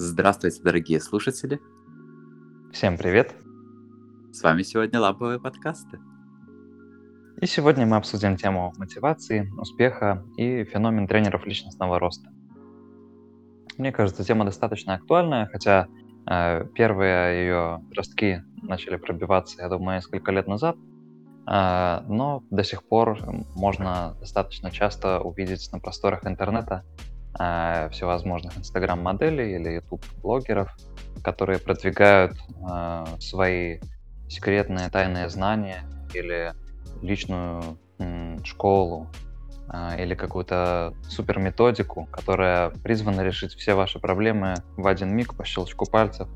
Здравствуйте, дорогие слушатели. Всем привет. С вами сегодня Ламповые подкасты. И сегодня мы обсудим тему мотивации, успеха и феномен тренеров личностного роста. Мне кажется, тема достаточно актуальная, хотя первые ее ростки начали пробиваться, я думаю, несколько лет назад. Но до сих пор можно достаточно часто увидеть на просторах интернета всевозможных Instagram-моделей или YouTube-блогеров, которые продвигают свои секретные тайные знания или личную школу или какую-то суперметодику, которая призвана решить все ваши проблемы в один миг по щелчку пальцев,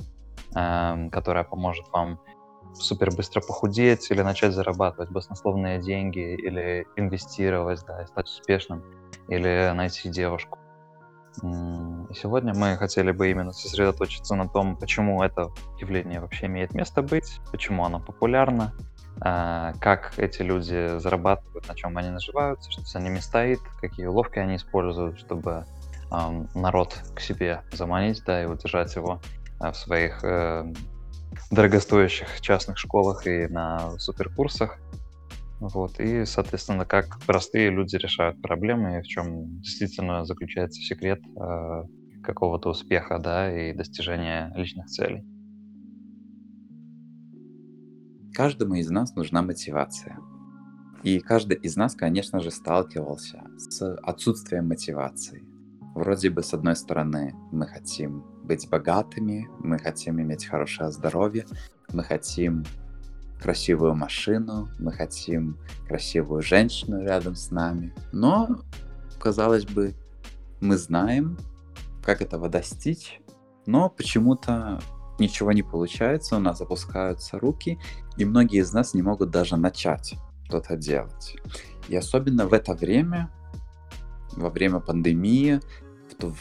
которая поможет вам супер быстро похудеть или начать зарабатывать баснословные деньги, или инвестировать, да, и стать успешным, или найти девушку. И сегодня мы хотели бы именно сосредоточиться на том, почему это явление вообще имеет место быть, почему оно популярно, как эти люди зарабатывают, на чем они наживаются, что за ними стоит, какие уловки они используют, чтобы народ к себе заманить, да, и удержать его в своих дорогостоящих частных школах и на суперкурсах. Вот. И, соответственно, как простые люди решают проблемы, и в чем действительно заключается секрет какого-то успеха, да, и достижения личных целей. Каждому из нас нужна мотивация. И каждый из нас, конечно же, сталкивался с отсутствием мотивации. Вроде бы, с одной стороны, мы хотим быть богатыми, мы хотим иметь хорошее здоровье, мы хотим красивую машину, мы хотим красивую женщину рядом с нами. Но, казалось бы, мы знаем, как этого достичь, но почему-то ничего не получается, у нас опускаются руки, и многие из нас не могут даже начать что-то делать. И особенно в это время, во время пандемии,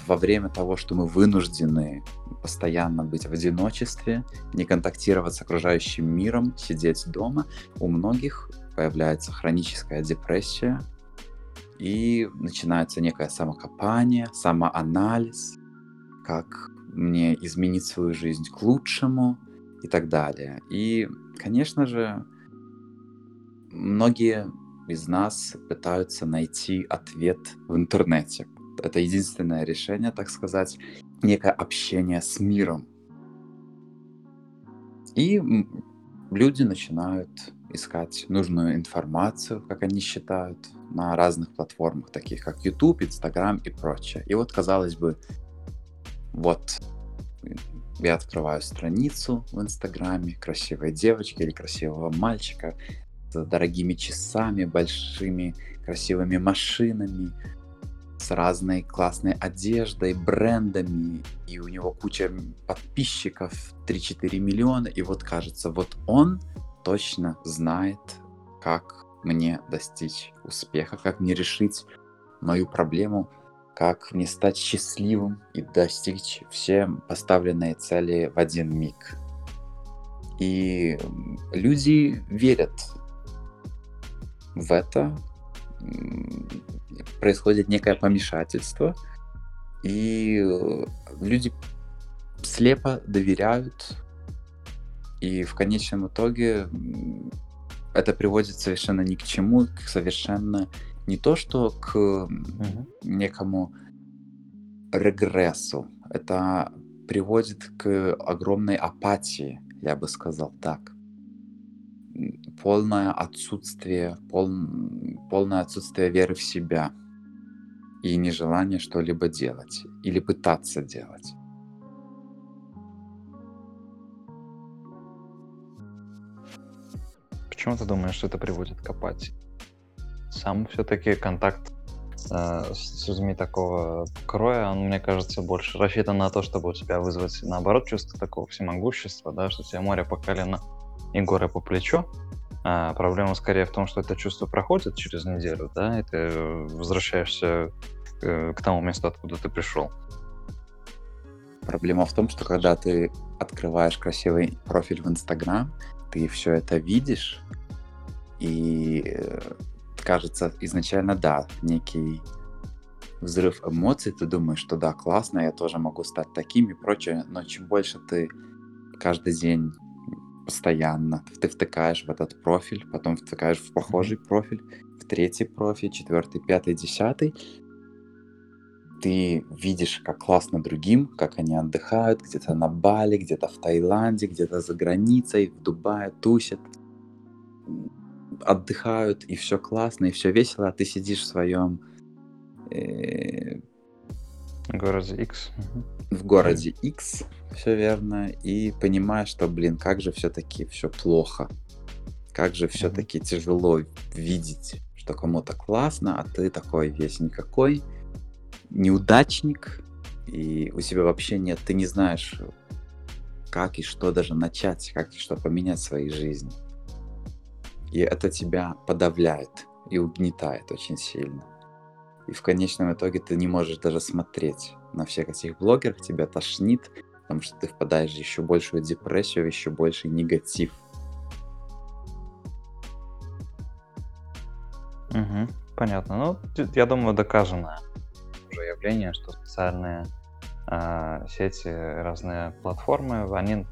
во время того, что мы вынуждены постоянно быть в одиночестве, не контактировать с окружающим миром, сидеть дома, у многих появляется хроническая депрессия, и начинается некое самокопание, самоанализ, как мне изменить свою жизнь к лучшему и так далее. И, конечно же, многие из нас пытаются найти ответ в интернете. Это единственное решение, так сказать, некое общение с миром. И люди начинают искать нужную информацию, как они считают, на разных платформах, таких как YouTube, Instagram и прочее. И вот, казалось бы, вот я открываю страницу в Инстаграме красивой девочки или красивого мальчика с дорогими часами, большими красивыми машинами, с разной классной одеждой, брендами, и у него куча подписчиков, 3-4 миллиона, и вот кажется, вот он точно знает, как мне достичь успеха, как мне решить мою проблему, как мне стать счастливым и достичь все поставленные цели в один миг. И люди верят в это, происходит некое помешательство, и люди слепо доверяют, и в конечном итоге это приводит совершенно ни к чему, совершенно не то, что к некому регрессу, это приводит к огромной апатии, я бы сказал так. Полное отсутствие веры в себя и нежелание что-либо делать или пытаться делать. Почему ты думаешь, что это приводит к апатии? Сам все-таки контакт с людьми такого кроя, он, мне кажется, больше рассчитан на то, чтобы у тебя вызвать, наоборот, чувство такого всемогущества, да, что тебе море по колено и горы по плечу. Проблема скорее в том, что это чувство проходит через неделю, да, и ты возвращаешься к тому месту, откуда ты пришел. Проблема в том, что когда ты открываешь красивый профиль в Инстаграм, ты все это видишь, и кажется изначально, да, некий взрыв эмоций, ты думаешь, что да, классно, я тоже могу стать таким и прочее, но чем больше ты каждый день постоянно ты втыкаешь в этот профиль, потом втыкаешь в похожий профиль, в третий профиль, четвертый, пятый, десятый, ты видишь, как классно другим, как они отдыхают где-то на Бали, где-то в Таиланде, где-то за границей, в Дубае тусят, отдыхают, и все классно, и все весело, а ты сидишь в своем в городе X, все верно, и понимаешь, что, блин, как же все-таки все плохо, как же все-таки тяжело видеть, что кому-то классно, а ты такой весь никакой, неудачник, и у тебя вообще нет, ты не знаешь, как и что даже начать, как и что поменять в своей жизни. И это тебя подавляет и угнетает очень сильно. И в конечном итоге ты не можешь даже смотреть на всех этих блогеров, тебя тошнит, потому что ты впадаешь в еще большую депрессию, еще больше негатив. Угу, понятно. Ну, я думаю, доказано уже явление, что социальные сети, разные платформы, они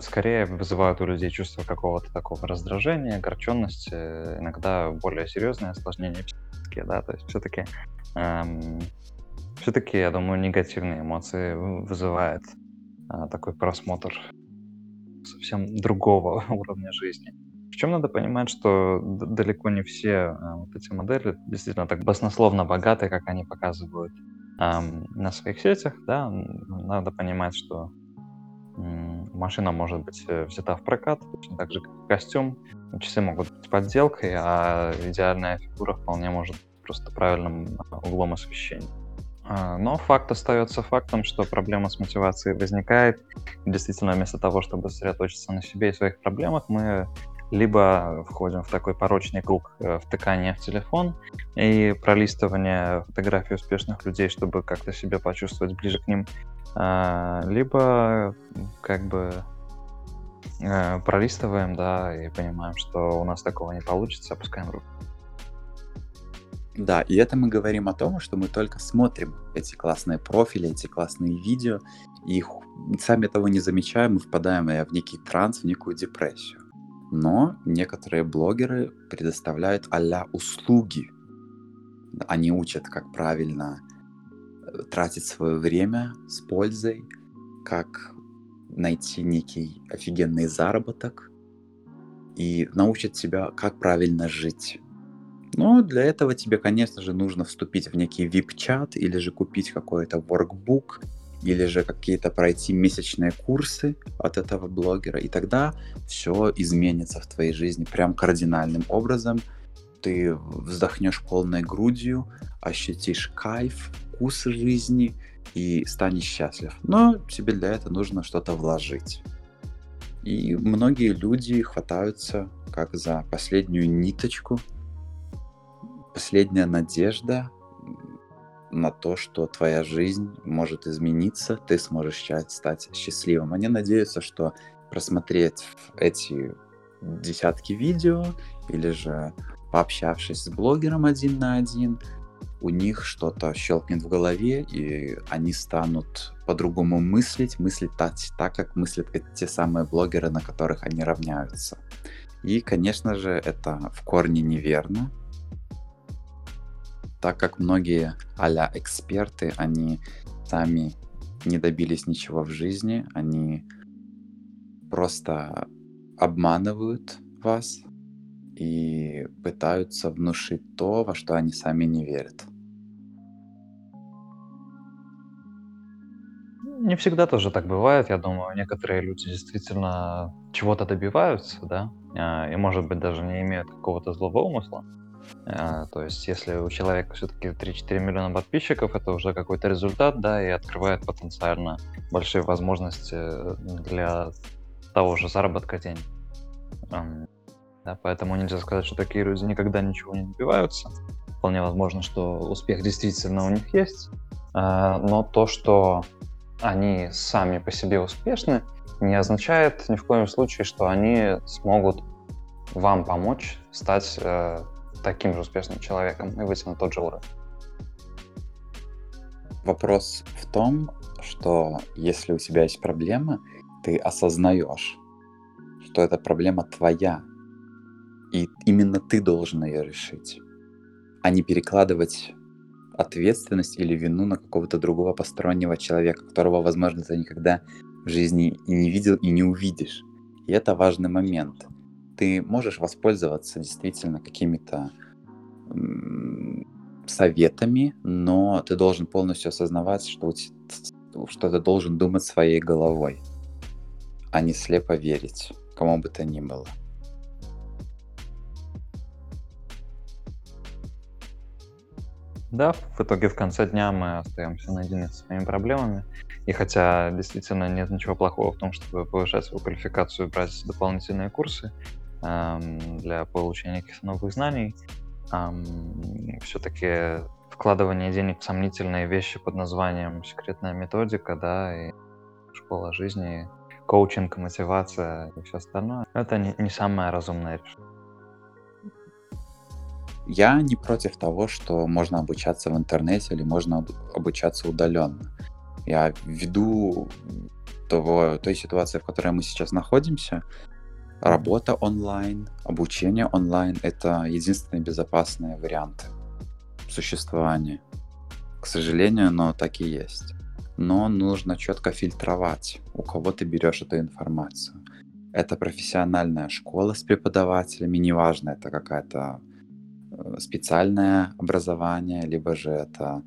скорее вызывают у людей чувство какого-то такого раздражения, огорченности, иногда более серьезные осложнения психические, да, то есть все-таки, я думаю, негативные эмоции вызывает такой просмотр совсем другого уровня жизни. Причем надо понимать, что далеко не все вот эти модели действительно так баснословно богаты, как они показывают на своих сетях, да, надо понимать, что машина может быть взята в прокат, точно так же, как и костюм. Часы могут быть подделкой, а идеальная фигура вполне может быть просто правильным углом освещения. Но факт остается фактом, что проблема с мотивацией возникает. Действительно, вместо того, чтобы сосредоточиться на себе и своих проблемах, мы либо входим в такой порочный круг втыкания в телефон и пролистывания фотографий успешных людей, чтобы как-то себя почувствовать ближе к ним, либо как бы пролистываем, да, и понимаем, что у нас такого не получится, опускаем руку. Да, и это мы говорим о том, что мы только смотрим эти классные профили, эти классные видео, и сами того не замечаем, мы впадаем в некий транс, в некую депрессию. Но некоторые блогеры предоставляют а-ля услуги. Они учат, как правильно тратить свое время с пользой, как найти некий офигенный заработок и научат себя, как правильно жить. Но для этого тебе, конечно же, нужно вступить в некий VIP-чат или же купить какой-то workbook, или же какие-то пройти месячные курсы от этого блогера, и тогда все изменится в твоей жизни прям кардинальным образом. Ты вздохнешь полной грудью, ощутишь кайф, вкус жизни и станешь счастлив. Но тебе для этого нужно что-то вложить. И многие люди хватаются как за последнюю ниточку, последняя надежда на то, что твоя жизнь может измениться, ты сможешь стать счастливым. Они надеются, что просмотреть эти десятки видео или же пообщавшись с блогером один на один, у них что-то щелкнет в голове, и они станут по-другому мыслить так, как мыслят те самые блогеры, на которых они равняются. И, конечно же, это в корне неверно, так как многие а-ля эксперты, они сами не добились ничего в жизни, они просто обманывают вас и пытаются внушить то, во что они сами не верят. Не всегда тоже так бывает, я думаю. Некоторые люди действительно чего-то добиваются, да, и, может быть, даже не имеют какого-то злого умысла. То есть, если у человека все-таки 3-4 миллиона подписчиков, это уже какой-то результат, да, и открывает потенциально большие возможности для того же заработка денег. Да, поэтому нельзя сказать, что такие люди никогда ничего не добиваются. Вполне возможно, что успех действительно у них есть, но то, что они сами по себе успешны, не означает ни в коем случае, что они смогут вам помочь стать таким же успешным человеком и выйти на тот же уровень. Вопрос в том, что если у тебя есть проблема, ты осознаешь, что эта проблема твоя, и именно ты должен ее решить, а не перекладывать ответственность или вину на какого-то другого постороннего человека, которого, возможно, ты никогда в жизни и не видел, и не увидишь. И это важный момент. Ты можешь воспользоваться действительно какими-то советами, но ты должен полностью осознавать, что ты должен думать своей головой, а не слепо верить кому бы то ни было. Да, в итоге в конце дня мы остаемся наедине со своими проблемами. И хотя действительно нет ничего плохого в том, чтобы повышать свою квалификацию и брать дополнительные курсы для получения каких-то новых знаний, все-таки вкладывание денег в сомнительные вещи под названием секретная методика, да, и школа жизни, коучинг, мотивация и все остальное, это не самое разумное решение. Я не против того, что можно обучаться в интернете или можно обучаться удаленно. Я ввиду той ситуации, в которой мы сейчас находимся, работа онлайн, обучение онлайн — это единственные безопасные варианты существования. К сожалению, но так и есть. Но нужно четко фильтровать, у кого ты берешь эту информацию. Это профессиональная школа с преподавателями, неважно, это какая-то специальное образование, либо же это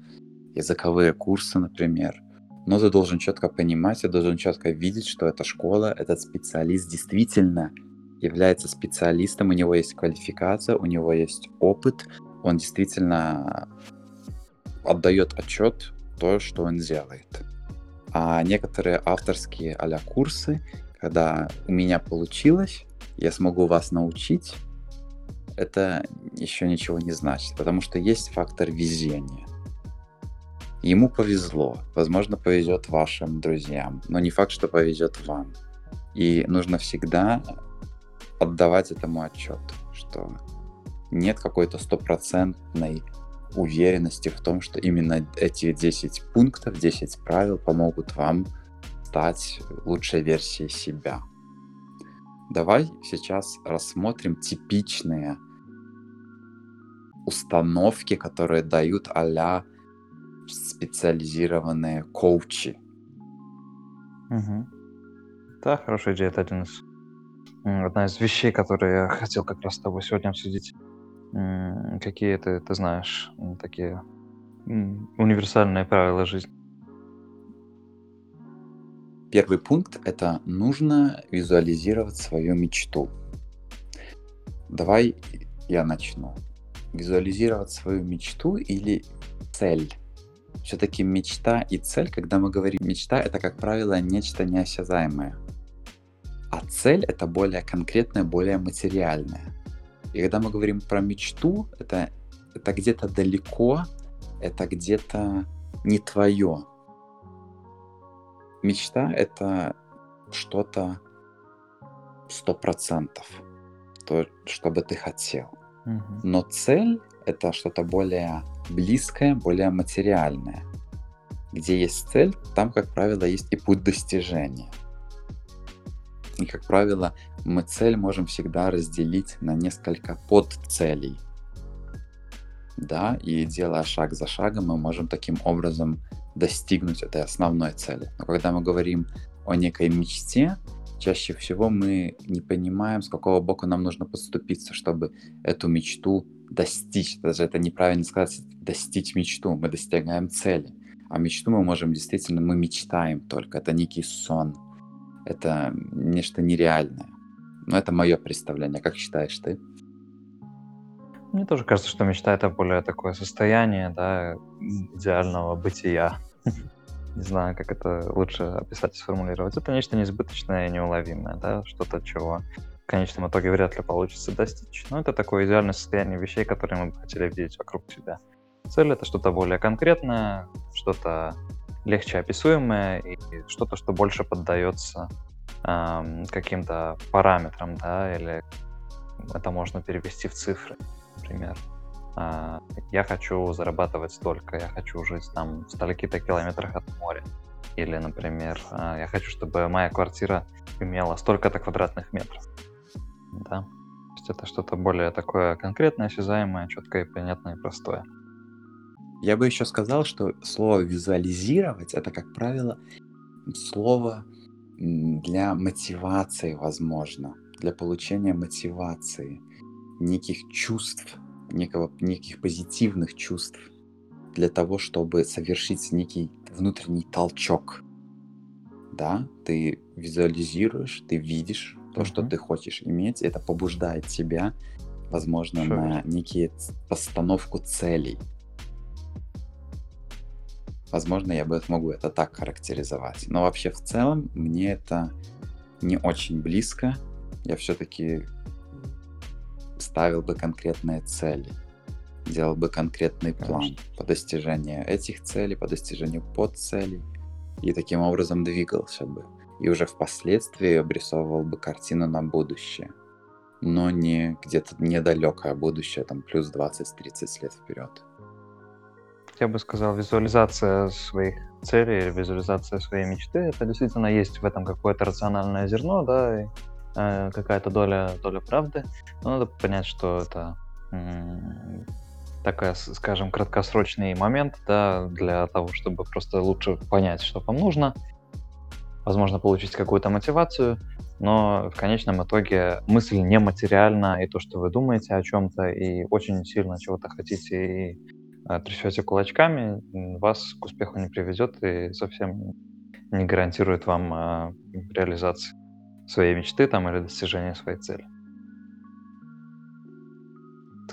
языковые курсы, например. Но ты должен четко понимать, ты должен четко видеть, что эта школа, этот специалист действительно является специалистом, у него есть квалификация, у него есть опыт, он действительно отдает отчет то, что он делает. А некоторые авторские а-ля курсы, когда у меня получилось, я смогу вас научить, это еще ничего не значит, потому что есть фактор везения. Ему повезло, возможно, повезет вашим друзьям, но не факт, что повезет вам. И нужно всегда отдавать этому отчет, что нет какой-то стопроцентной уверенности в том, что именно эти 10 пунктов, 10 правил помогут вам стать лучшей версией себя. Давай сейчас рассмотрим типичные установки, которые дают а-ля специализированные коучи. Угу. Да, хорошая идея. Это одна из вещей, которые я хотел как раз с тобой сегодня обсудить. Какие ты знаешь такие универсальные правила жизни? Первый пункт — это нужно визуализировать свою мечту. Давай я начну. Визуализировать свою мечту или цель. Все-таки мечта и цель, когда мы говорим мечта, это, как правило, нечто неосязаемое. А цель — это более конкретное, более материальное. И когда мы говорим про мечту, это где-то далеко, это где-то не твое. Мечта — это что-то 100%, то, что бы ты хотел. Mm-hmm. Но цель — это что-то более близкое, более материальное. Где есть цель, там, как правило, есть и путь достижения. И, как правило, мы цель можем всегда разделить на несколько подцелей. Да, и делая шаг за шагом, мы можем таким образом достигнуть этой основной цели. Но когда мы говорим о некой мечте, чаще всего мы не понимаем, с какого боку нам нужно подступиться, чтобы эту мечту достичь. Даже это неправильно сказать, достичь мечту. Мы достигаем цели. А мечту мы можем действительно, мы мечтаем только. Это некий сон. Это нечто нереальное. Но это мое представление. Как считаешь ты? Мне тоже кажется, что мечта — это более такое состояние, да, идеального бытия. Не знаю, как это лучше описать и сформулировать. Это нечто несбыточное и неуловимое, да, что-то, чего в конечном итоге вряд ли получится достичь. Но это такое идеальное состояние вещей, которые мы бы хотели видеть вокруг себя. Цель — это что-то более конкретное, что-то легче описуемое и что-то, что больше поддается каким-то параметрам, да, или это можно перевести в цифры, например. я хочу зарабатывать столько, я хочу жить там в стольки-то километрах от моря. Или, например, я хочу, чтобы моя квартира имела столько-то квадратных метров. Да? То есть это что-то более такое конкретное, осязаемое, четкое, понятное и простое. Я бы еще сказал, что слово «визуализировать» — это, как правило, слово для мотивации, возможно, для получения мотивации, неких чувств, неких позитивных чувств, для того, чтобы совершить некий внутренний толчок. Да, ты визуализируешь, ты видишь то, что ты хочешь иметь, это побуждает тебя, возможно, на некие постановку целей. Возможно, я бы могу это так характеризовать. Но вообще в целом мне это не очень близко. Я все-таки ставил бы конкретные цели, делал бы конкретный план по достижению этих целей, по достижению подцелей, и таким образом двигался бы. И уже впоследствии обрисовывал бы картину на будущее, но не где-то недалекое будущее, там плюс 20-30 лет вперед. Я бы сказал, визуализация своих целей, визуализация своей мечты, это действительно есть в этом какое-то рациональное зерно, да, и какая-то доля правды. Но надо понять, что это такой, скажем, краткосрочный момент, да, для того, чтобы просто лучше понять, что вам нужно, возможно, получить какую-то мотивацию, но в конечном итоге мысль нематериальна, и то, что вы думаете о чем-то, и очень сильно чего-то хотите, и трясете кулачками, вас к успеху не приведет и совсем не гарантирует вам реализацию своей мечты там, или достижения своей цели.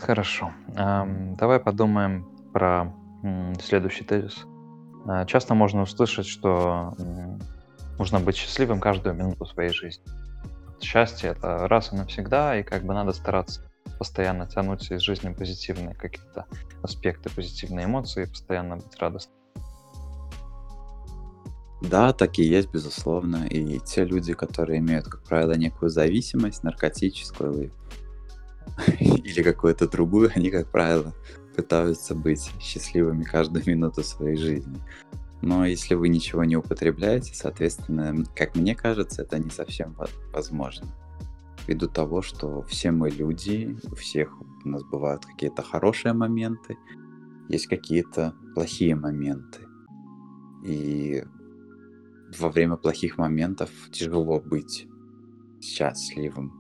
Хорошо. Давай подумаем про следующий тезис. Часто можно услышать, что нужно быть счастливым каждую минуту своей жизни. Счастье — это раз и навсегда, и как бы надо стараться постоянно тянуть из жизни позитивные какие-то аспекты, позитивные эмоции, постоянно быть радостным. Да, так и есть, безусловно. И те люди, которые имеют, как правило, некую зависимость, наркотическую или какую-то другую, они, как правило, пытаются быть счастливыми каждую минуту своей жизни. Но если вы ничего не употребляете, соответственно, как мне кажется, это не совсем возможно. Ввиду того, что все мы люди, у всех у нас бывают какие-то хорошие моменты, есть какие-то плохие моменты. И во время плохих моментов тяжело быть счастливым.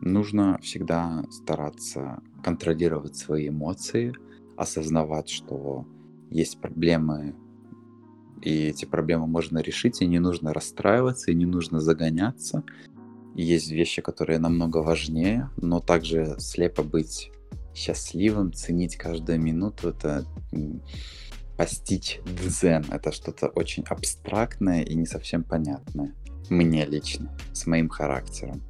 Нужно всегда стараться контролировать свои эмоции, осознавать, что есть проблемы, и эти проблемы можно решить, и не нужно расстраиваться, и не нужно загоняться. И есть вещи, которые намного важнее, но также слепо быть счастливым, ценить каждую минуту, это постичь дзен. Это что-то очень абстрактное и не совсем понятное мне лично, с моим характером.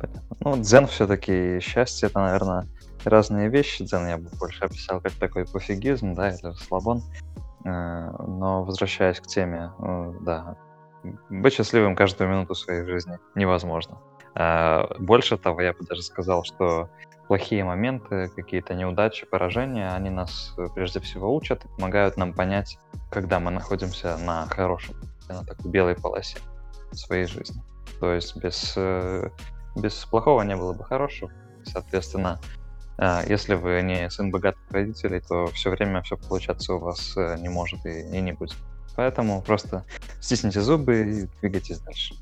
Понятно. Ну, дзен все-таки, счастье, это, наверное, разные вещи. Дзен я бы больше описал как такой пофигизм, да, или расслабон. Но возвращаясь к теме, да, быть счастливым каждую минуту своей жизни невозможно. Больше того, я бы даже сказал, что плохие моменты, какие-то неудачи, поражения, они нас прежде всего учат и помогают нам понять, когда мы находимся на хорошем, на такой белой полосе своей жизни. То есть без плохого не было бы хорошего. Соответственно, если вы не сын богатых родителей, то все время все получаться у вас не может и не будет. Поэтому просто стисните зубы и двигайтесь дальше.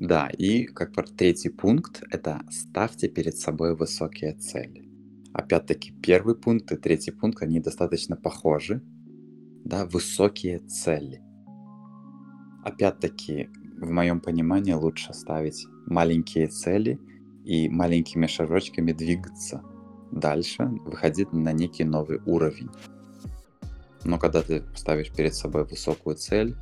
Да, и как третий пункт — это ставьте перед собой высокие цели. Опять-таки первый пункт и третий пункт, они достаточно похожи. Да, высокие цели. Опять-таки, в моем понимании, лучше ставить маленькие цели и маленькими шажочками двигаться дальше, выходить на некий новый уровень. Но когда ты ставишь перед собой высокую цель,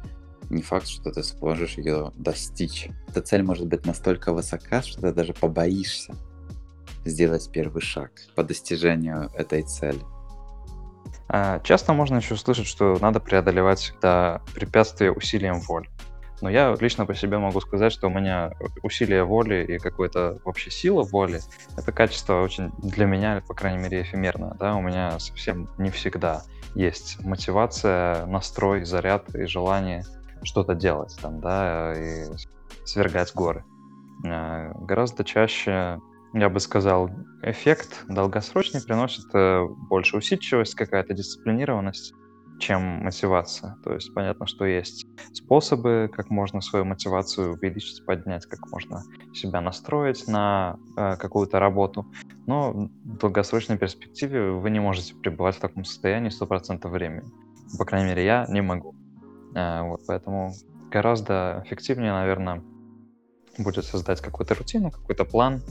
не факт, что ты сможешь ее достичь. Эта цель может быть настолько высока, что ты даже побоишься сделать первый шаг по достижению этой цели. Часто можно еще услышать, что надо преодолевать всегда препятствия усилием воли. Но я лично по себе могу сказать, что у меня усилие воли и какая-то вообще сила воли — это качество очень для меня, по крайней мере, эфемерное. Да? У меня совсем не всегда есть мотивация, настрой, заряд и желание что-то делать там, да, и свергать горы. Гораздо чаще, я бы сказал, эффект долгосрочный приносит больше усидчивость, какая-то дисциплинированность, чем мотивация. То есть понятно, что есть способы, как можно свою мотивацию увеличить, поднять, как можно себя настроить на какую-то работу, но в долгосрочной перспективе вы не можете пребывать в таком состоянии 100% времени. По крайней мере, я не могу. Вот, поэтому гораздо эффективнее, наверное, будет создать какую-то рутину, какой-то план,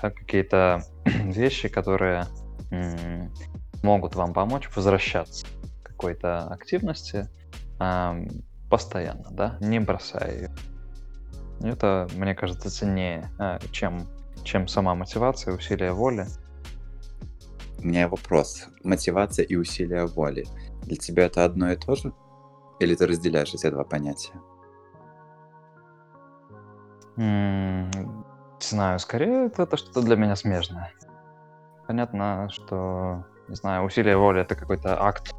какие-то вещи, которые могут вам помочь возвращаться к какой-то активности постоянно, да, не бросая ее. Это, мне кажется, ценнее, чем сама мотивация, усилие воли. У меня вопрос. Мотивация и усилие воли. Для тебя это одно и то же? Или ты разделяешь эти два понятия? Не знаю, скорее это что-то для меня смежное. Понятно, что, не знаю, усилие воли — это какой-то акт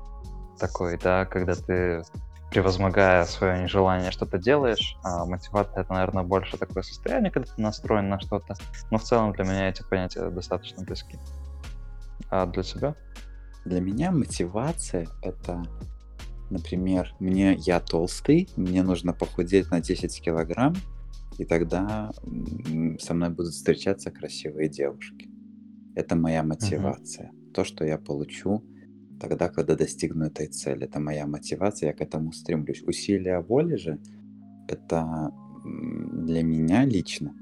такой, да, когда ты, превозмогая свое нежелание, что-то делаешь, а мотивация — это, наверное, больше такое состояние, когда ты настроен на что-то. Но в целом для меня эти понятия достаточно близки. А для тебя? Для меня мотивация — это... Например, я толстый, мне нужно похудеть на 10 килограмм, и тогда со мной будут встречаться красивые девушки. Это моя мотивация. То, что я получу тогда, когда достигну этой цели, это моя мотивация, я к этому стремлюсь. Усилие воли же, это для меня лично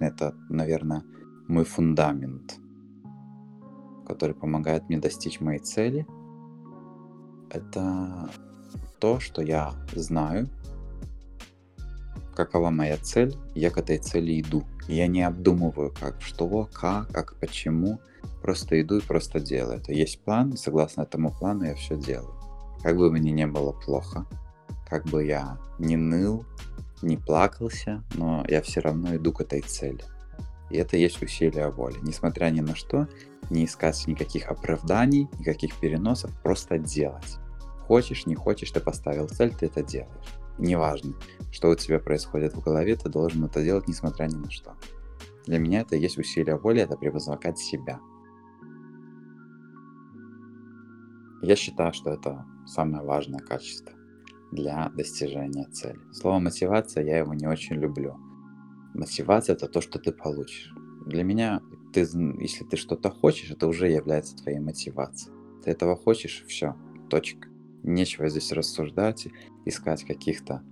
это, наверное, мой фундамент, который помогает мне достичь моей цели. Это то, что я знаю, какова моя цель, я к этой цели иду. Я не обдумываю, как, что, как, почему, просто иду и просто делаю. Это есть план, согласно этому плану я все делаю. Как бы мне не было плохо, как бы я не ныл, не плакался, но я все равно иду к этой цели. И это есть усилие воли. Несмотря ни на что, не искать никаких оправданий, никаких переносов, просто делать. Хочешь, не хочешь, ты поставил цель, ты это делаешь. Неважно, что у тебя происходит в голове, ты должен это делать, несмотря ни на что. Для меня это есть усилие воли, это превозмогать себя. Я считаю, что это самое важное качество для достижения цели. Слово мотивация, я его не очень люблю. Мотивация — это то, что ты получишь. Для меня, если ты что-то хочешь, это уже является твоей мотивацией. Ты этого хочешь — все, точка. Нечего здесь рассуждать, искать каких-то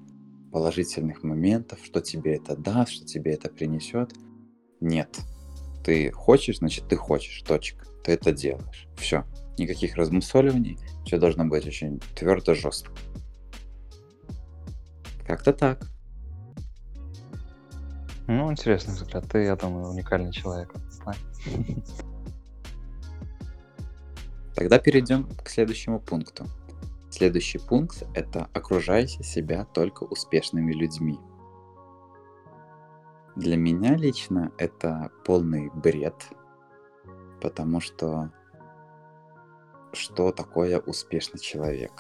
положительных моментов, что тебе это даст, что тебе это принесет. Нет. Ты хочешь, значит ты хочешь, точка. Ты это делаешь, все. Никаких размусоливаний, все должно быть очень твердо, жестко. Как-то так. Интересный взгляд. Ты, я думаю, уникальный человек. Тогда перейдем к следующему пункту. Следующий пункт — это окружайся себя только успешными людьми. Для меня лично это полный бред, потому что такое успешный человек?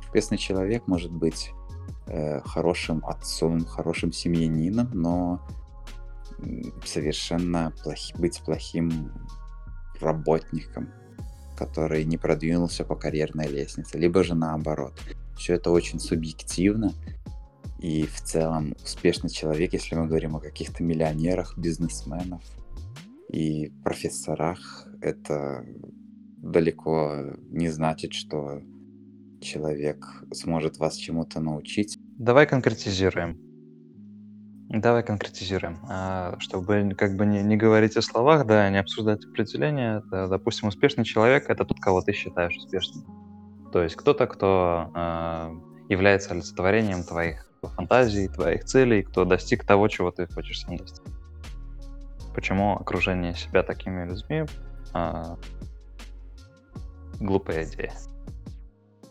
Успешный человек может быть хорошим отцом, хорошим семьянином, но совершенно быть плохим работником, который не продвинулся по карьерной лестнице, либо же наоборот. Все это очень субъективно, и в целом успешный человек, если мы говорим о каких-то миллионерах, бизнесменах и профессорах, это далеко не значит, что человек сможет вас чему-то научить. Давай конкретизируем. Чтобы как бы не говорить о словах, да, не обсуждать определения, да, допустим, успешный человек — это тот, кого ты считаешь успешным. То есть кто-то, кто является олицетворением твоих фантазий, твоих целей, кто достиг того, чего ты хочешь сам достичь. Почему окружение себя такими людьми глупая идея?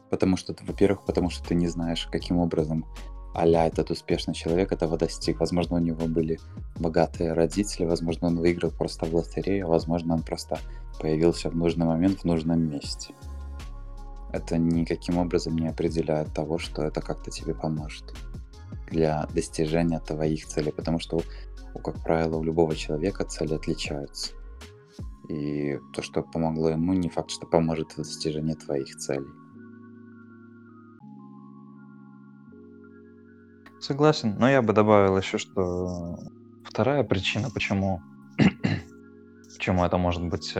Потому что, во-первых, ты не знаешь, каким образом а-ля этот успешный человек этого достиг. Возможно, у него были богатые родители, возможно, он выиграл просто в лотерею, возможно, он просто появился в нужный момент в нужном месте. Это никаким образом не определяет того, что это как-то тебе поможет для достижения твоих целей, потому что, как правило, у любого человека цели отличаются. И то, что помогло ему, не факт, что поможет в достижении твоих целей. Согласен, но я бы добавил еще, что вторая причина, почему это может быть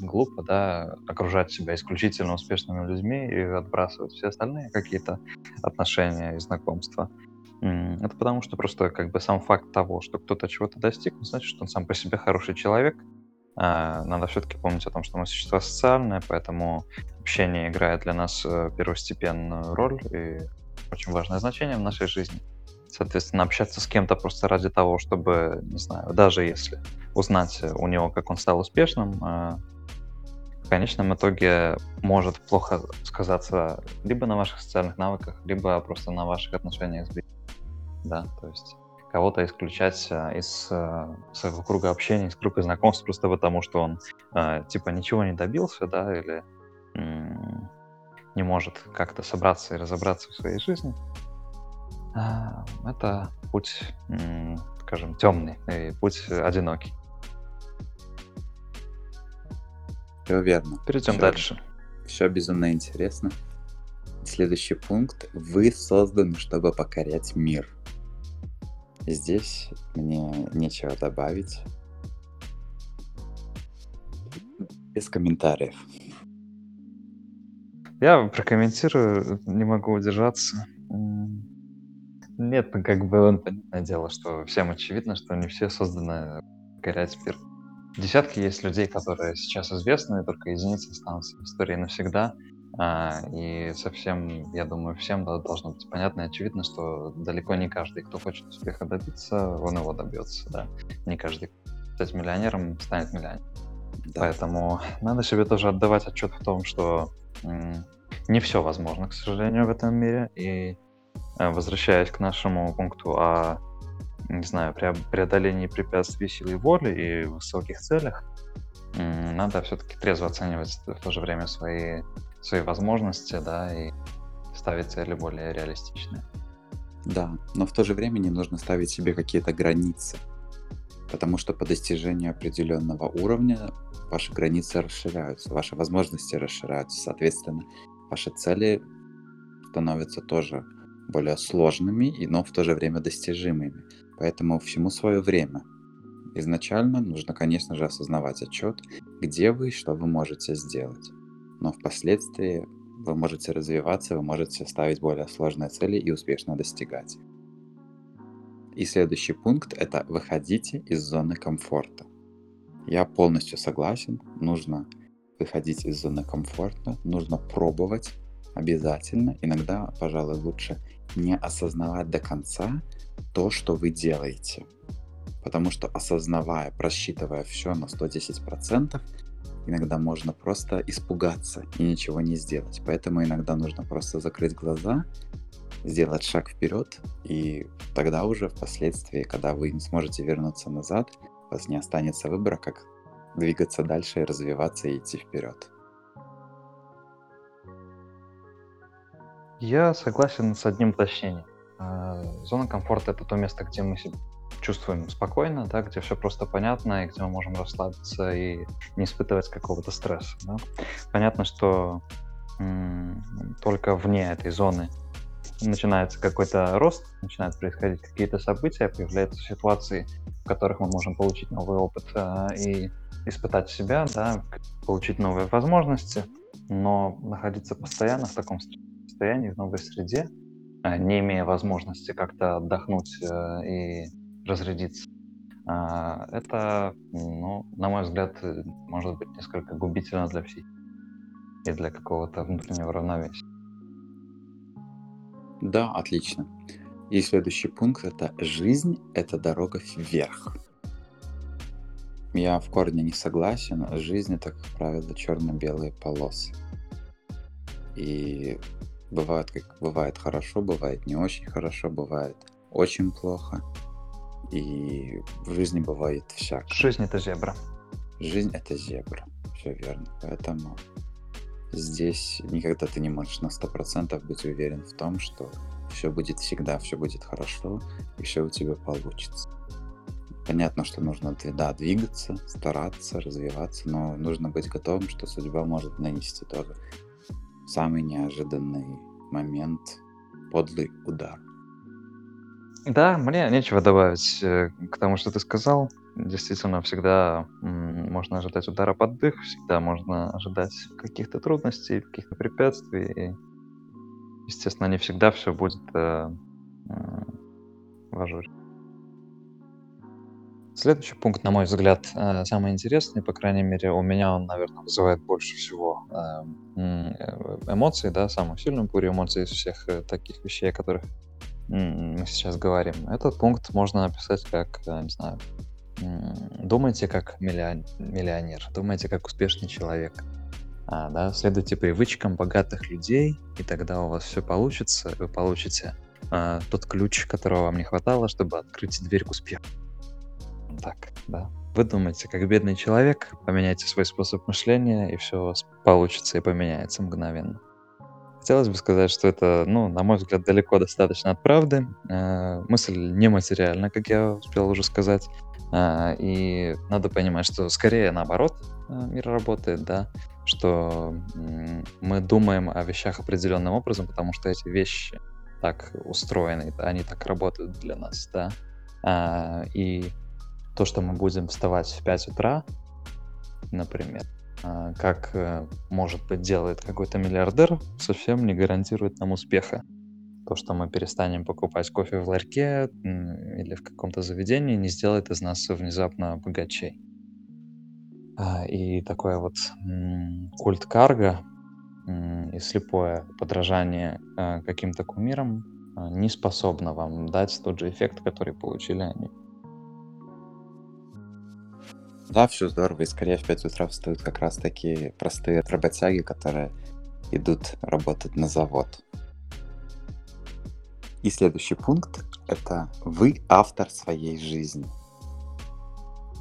глупо, да, окружать себя исключительно успешными людьми и отбрасывать все остальные какие-то отношения и знакомства. Это потому, что просто как бы сам факт того, что кто-то чего-то достиг, не значит, что он сам по себе хороший человек. Надо все-таки помнить о том, что мы существа социальные, поэтому общение играет для нас первостепенную роль и очень важное значение в нашей жизни. Соответственно, общаться с кем-то просто ради того, чтобы, не знаю, даже если узнать у него, как он стал успешным, в конечном итоге может плохо сказаться либо на ваших социальных навыках, либо просто на ваших отношениях с близкими. Да, то есть кого-то исключать из своего круга общения, из круга знакомств просто потому, что он типа ничего не добился, да, или не может как-то собраться и разобраться в своей жизни, это путь, скажем, темный и путь одинокий. Все верно. Перейдем дальше. Все безумно интересно. Следующий пункт. Вы созданы, чтобы покорять мир. Здесь мне нечего добавить. Без комментариев. Я прокомментирую, не могу удержаться. Нет, ну как бы, понятное дело, что всем очевидно, что не все созданы покорять мир. Десятки есть людей, которые сейчас известны, только единицы останутся в истории навсегда. И совсем, я думаю, всем должно быть понятно и очевидно, что далеко не каждый, кто хочет успеха добиться, он его добьется, да. Не каждый, кто стать миллионером, станет миллионером. Да. Поэтому надо себе тоже отдавать отчет в том, что не все возможно, к сожалению, в этом мире. И возвращаясь к нашему пункту о, не знаю, преодолении препятствий силой воли и высоких целях, надо все-таки трезво оценивать в то же время свои возможности, да, и ставить цели более реалистичные. Да, но в то же время не нужно ставить себе какие-то границы, потому что по достижению определенного уровня ваши границы расширяются, ваши возможности расширяются, соответственно, ваши цели становятся тоже более сложными, но в то же время достижимыми. Поэтому всему свое время. Изначально нужно, конечно же, осознавать отчет, где вы и что вы можете сделать. Но впоследствии вы можете развиваться, вы можете ставить более сложные цели и успешно достигать их. И следующий пункт – это выходите из зоны комфорта. Я полностью согласен, нужно выходить из зоны комфорта, нужно пробовать обязательно. Иногда, пожалуй, лучше не осознавать до конца то, что вы делаете. Потому что осознавая, просчитывая все на 110%, иногда можно просто испугаться и ничего не сделать. Поэтому иногда нужно просто закрыть глаза, сделать шаг вперед, и тогда уже впоследствии, когда вы не сможете вернуться назад, у вас не останется выбора, как двигаться дальше, развиваться и идти вперед. Я согласен с одним уточнением. Зона комфорта — это то место, где мы себя чувствуем спокойно, да, где все просто понятно, и где мы можем расслабиться и не испытывать какого-то стресса. Да. Понятно, что только вне этой зоны начинается какой-то рост, начинают происходить какие-то события, появляются ситуации, в которых мы можем получить новый опыт и испытать себя, да, получить новые возможности, но находиться постоянно в таком состоянии, в новой среде, не имея возможности как-то отдохнуть и разрядиться. Это, на мой взгляд, может быть несколько губительно для психики и для какого-то внутреннего равновесия. Да, отлично. И следующий пункт — это жизнь — это дорога вверх. Я в корне не согласен. Жизнь — это, как правило, черно-белые полосы. И Бывает, как бывает хорошо, бывает не очень хорошо, бывает очень плохо. И в жизни бывает всякое. Жизнь — это зебра. Жизнь — это зебра, все верно. Поэтому здесь никогда ты не можешь на 100% быть уверен в том, что все будет всегда, все будет хорошо, и все у тебя получится. Понятно, что нужно, да, двигаться, стараться, развиваться, но нужно быть готовым, что судьба может нанести тоже самый неожиданный момент, подлый удар. Да, мне нечего добавить к тому, что ты сказал. Действительно, всегда можно ожидать удара под дых, всегда можно ожидать каких-то трудностей, каких-то препятствий. И, естественно, не всегда все будет в ажуре. Следующий пункт, на мой взгляд, самый интересный, по крайней мере, у меня он, наверное, вызывает больше всего эмоций, да, самую сильную бурю эмоций из всех таких вещей, о которых мы сейчас говорим. Этот пункт можно описать как, не знаю, думайте как миллионер, думайте как успешный человек, да, следуйте привычкам богатых людей, и тогда у вас все получится, вы получите тот ключ, которого вам не хватало, чтобы открыть дверь к успеху. Так, да. Вы думаете как бедный человек, поменяйте свой способ мышления, и все у вас получится и поменяется мгновенно. Хотелось бы сказать, что это, на мой взгляд, далеко достаточно от правды. Мысль нематериальна, как я успел уже сказать. И надо понимать, что скорее наоборот мир работает, да, что мы думаем о вещах определенным образом, потому что эти вещи так устроены, они так работают для нас, да. И то, что мы будем вставать в 5 утра, например, как, может быть, делает какой-то миллиардер, совсем не гарантирует нам успеха. То, что мы перестанем покупать кофе в ларьке или в каком-то заведении, не сделает из нас внезапно богачей. И такой вот культ карго и слепое подражание каким-то кумирам не способно вам дать тот же эффект, который получили они. Да, все здорово, и скорее в 5 утра встают как раз такие простые работяги, которые идут работать на завод. И следующий пункт — это «Вы автор своей жизни».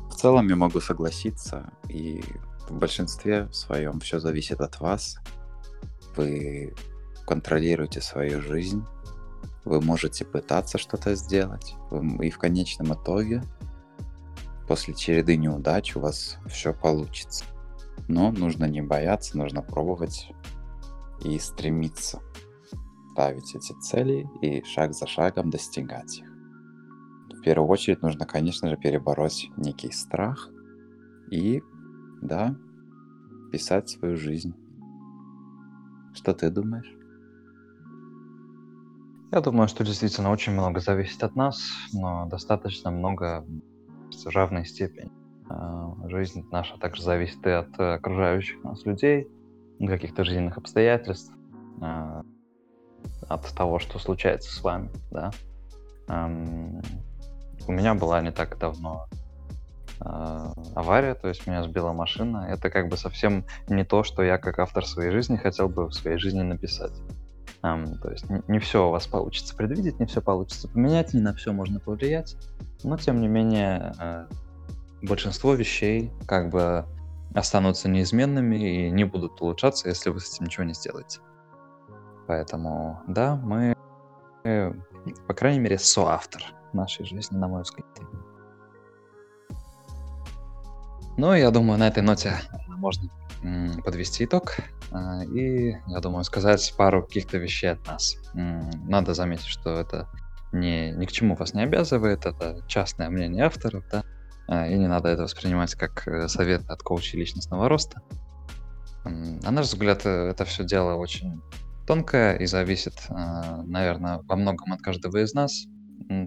В целом я могу согласиться, и в большинстве своем все зависит от вас. Вы контролируете свою жизнь, вы можете пытаться что-то сделать, и в конечном итоге после череды неудач у вас все получится. Но нужно не бояться, нужно пробовать и стремиться ставить эти цели и шаг за шагом достигать их. В первую очередь нужно, конечно же, перебороть некий страх и, да, писать свою жизнь. Что ты думаешь? Я думаю, что действительно очень много зависит от нас, но достаточно много в равной степени. Жизнь наша также зависит и от окружающих нас людей, каких-то жизненных обстоятельств, от того, что случается с вами, да. У меня была не так давно авария, то есть меня сбила машина. Это как бы совсем не то, что я как автор своей жизни хотел бы в своей жизни написать. То есть не все у вас получится предвидеть, не все получится поменять, не на все можно повлиять, но тем не менее большинство вещей как бы останутся неизменными и не будут улучшаться, если вы с этим ничего не сделаете. Поэтому, да, мы по крайней мере, соавтор нашей жизни, на мой взгляд. Ну, я думаю, на этой ноте можно подвести итог и, я думаю, сказать пару каких-то вещей от нас. Надо заметить, что это ни к чему вас не обязывает, это частное мнение авторов, да, и не надо это воспринимать как совет от коуча личностного роста. На наш взгляд, это все дело очень тонкое и зависит, наверное, во многом от каждого из нас,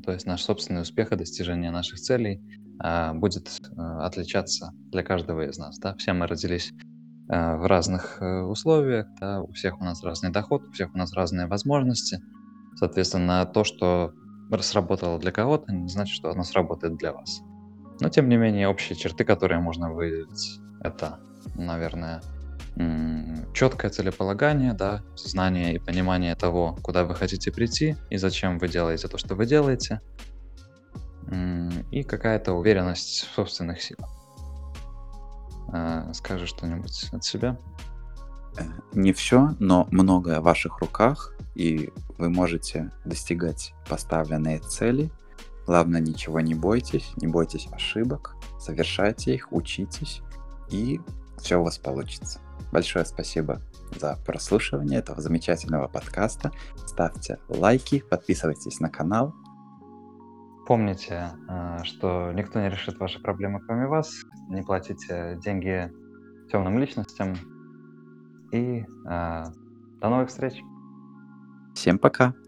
то есть наш собственный успех и достижение наших целей будет отличаться для каждого из нас, да, все мы родились в разных условиях, да, у всех у нас разный доход, у всех у нас разные возможности. Соответственно, то, что сработало для кого-то, не значит, что оно сработает для вас. Но, тем не менее, общие черты, которые можно выделить, это, наверное, четкое целеполагание, да, знание и понимание того, куда вы хотите прийти и зачем вы делаете то, что вы делаете, и какая-то уверенность в собственных силах. Скажи что-нибудь от себя. Не все, но многое в ваших руках, и вы можете достигать поставленные цели. Главное, ничего не бойтесь, не бойтесь ошибок, совершайте их, учитесь, и все у вас получится. Большое спасибо за прослушивание этого замечательного подкаста. Ставьте лайки, подписывайтесь на канал. Помните, что никто не решит ваши проблемы, кроме вас. Не платите деньги темным личностям. И до новых встреч. Всем пока.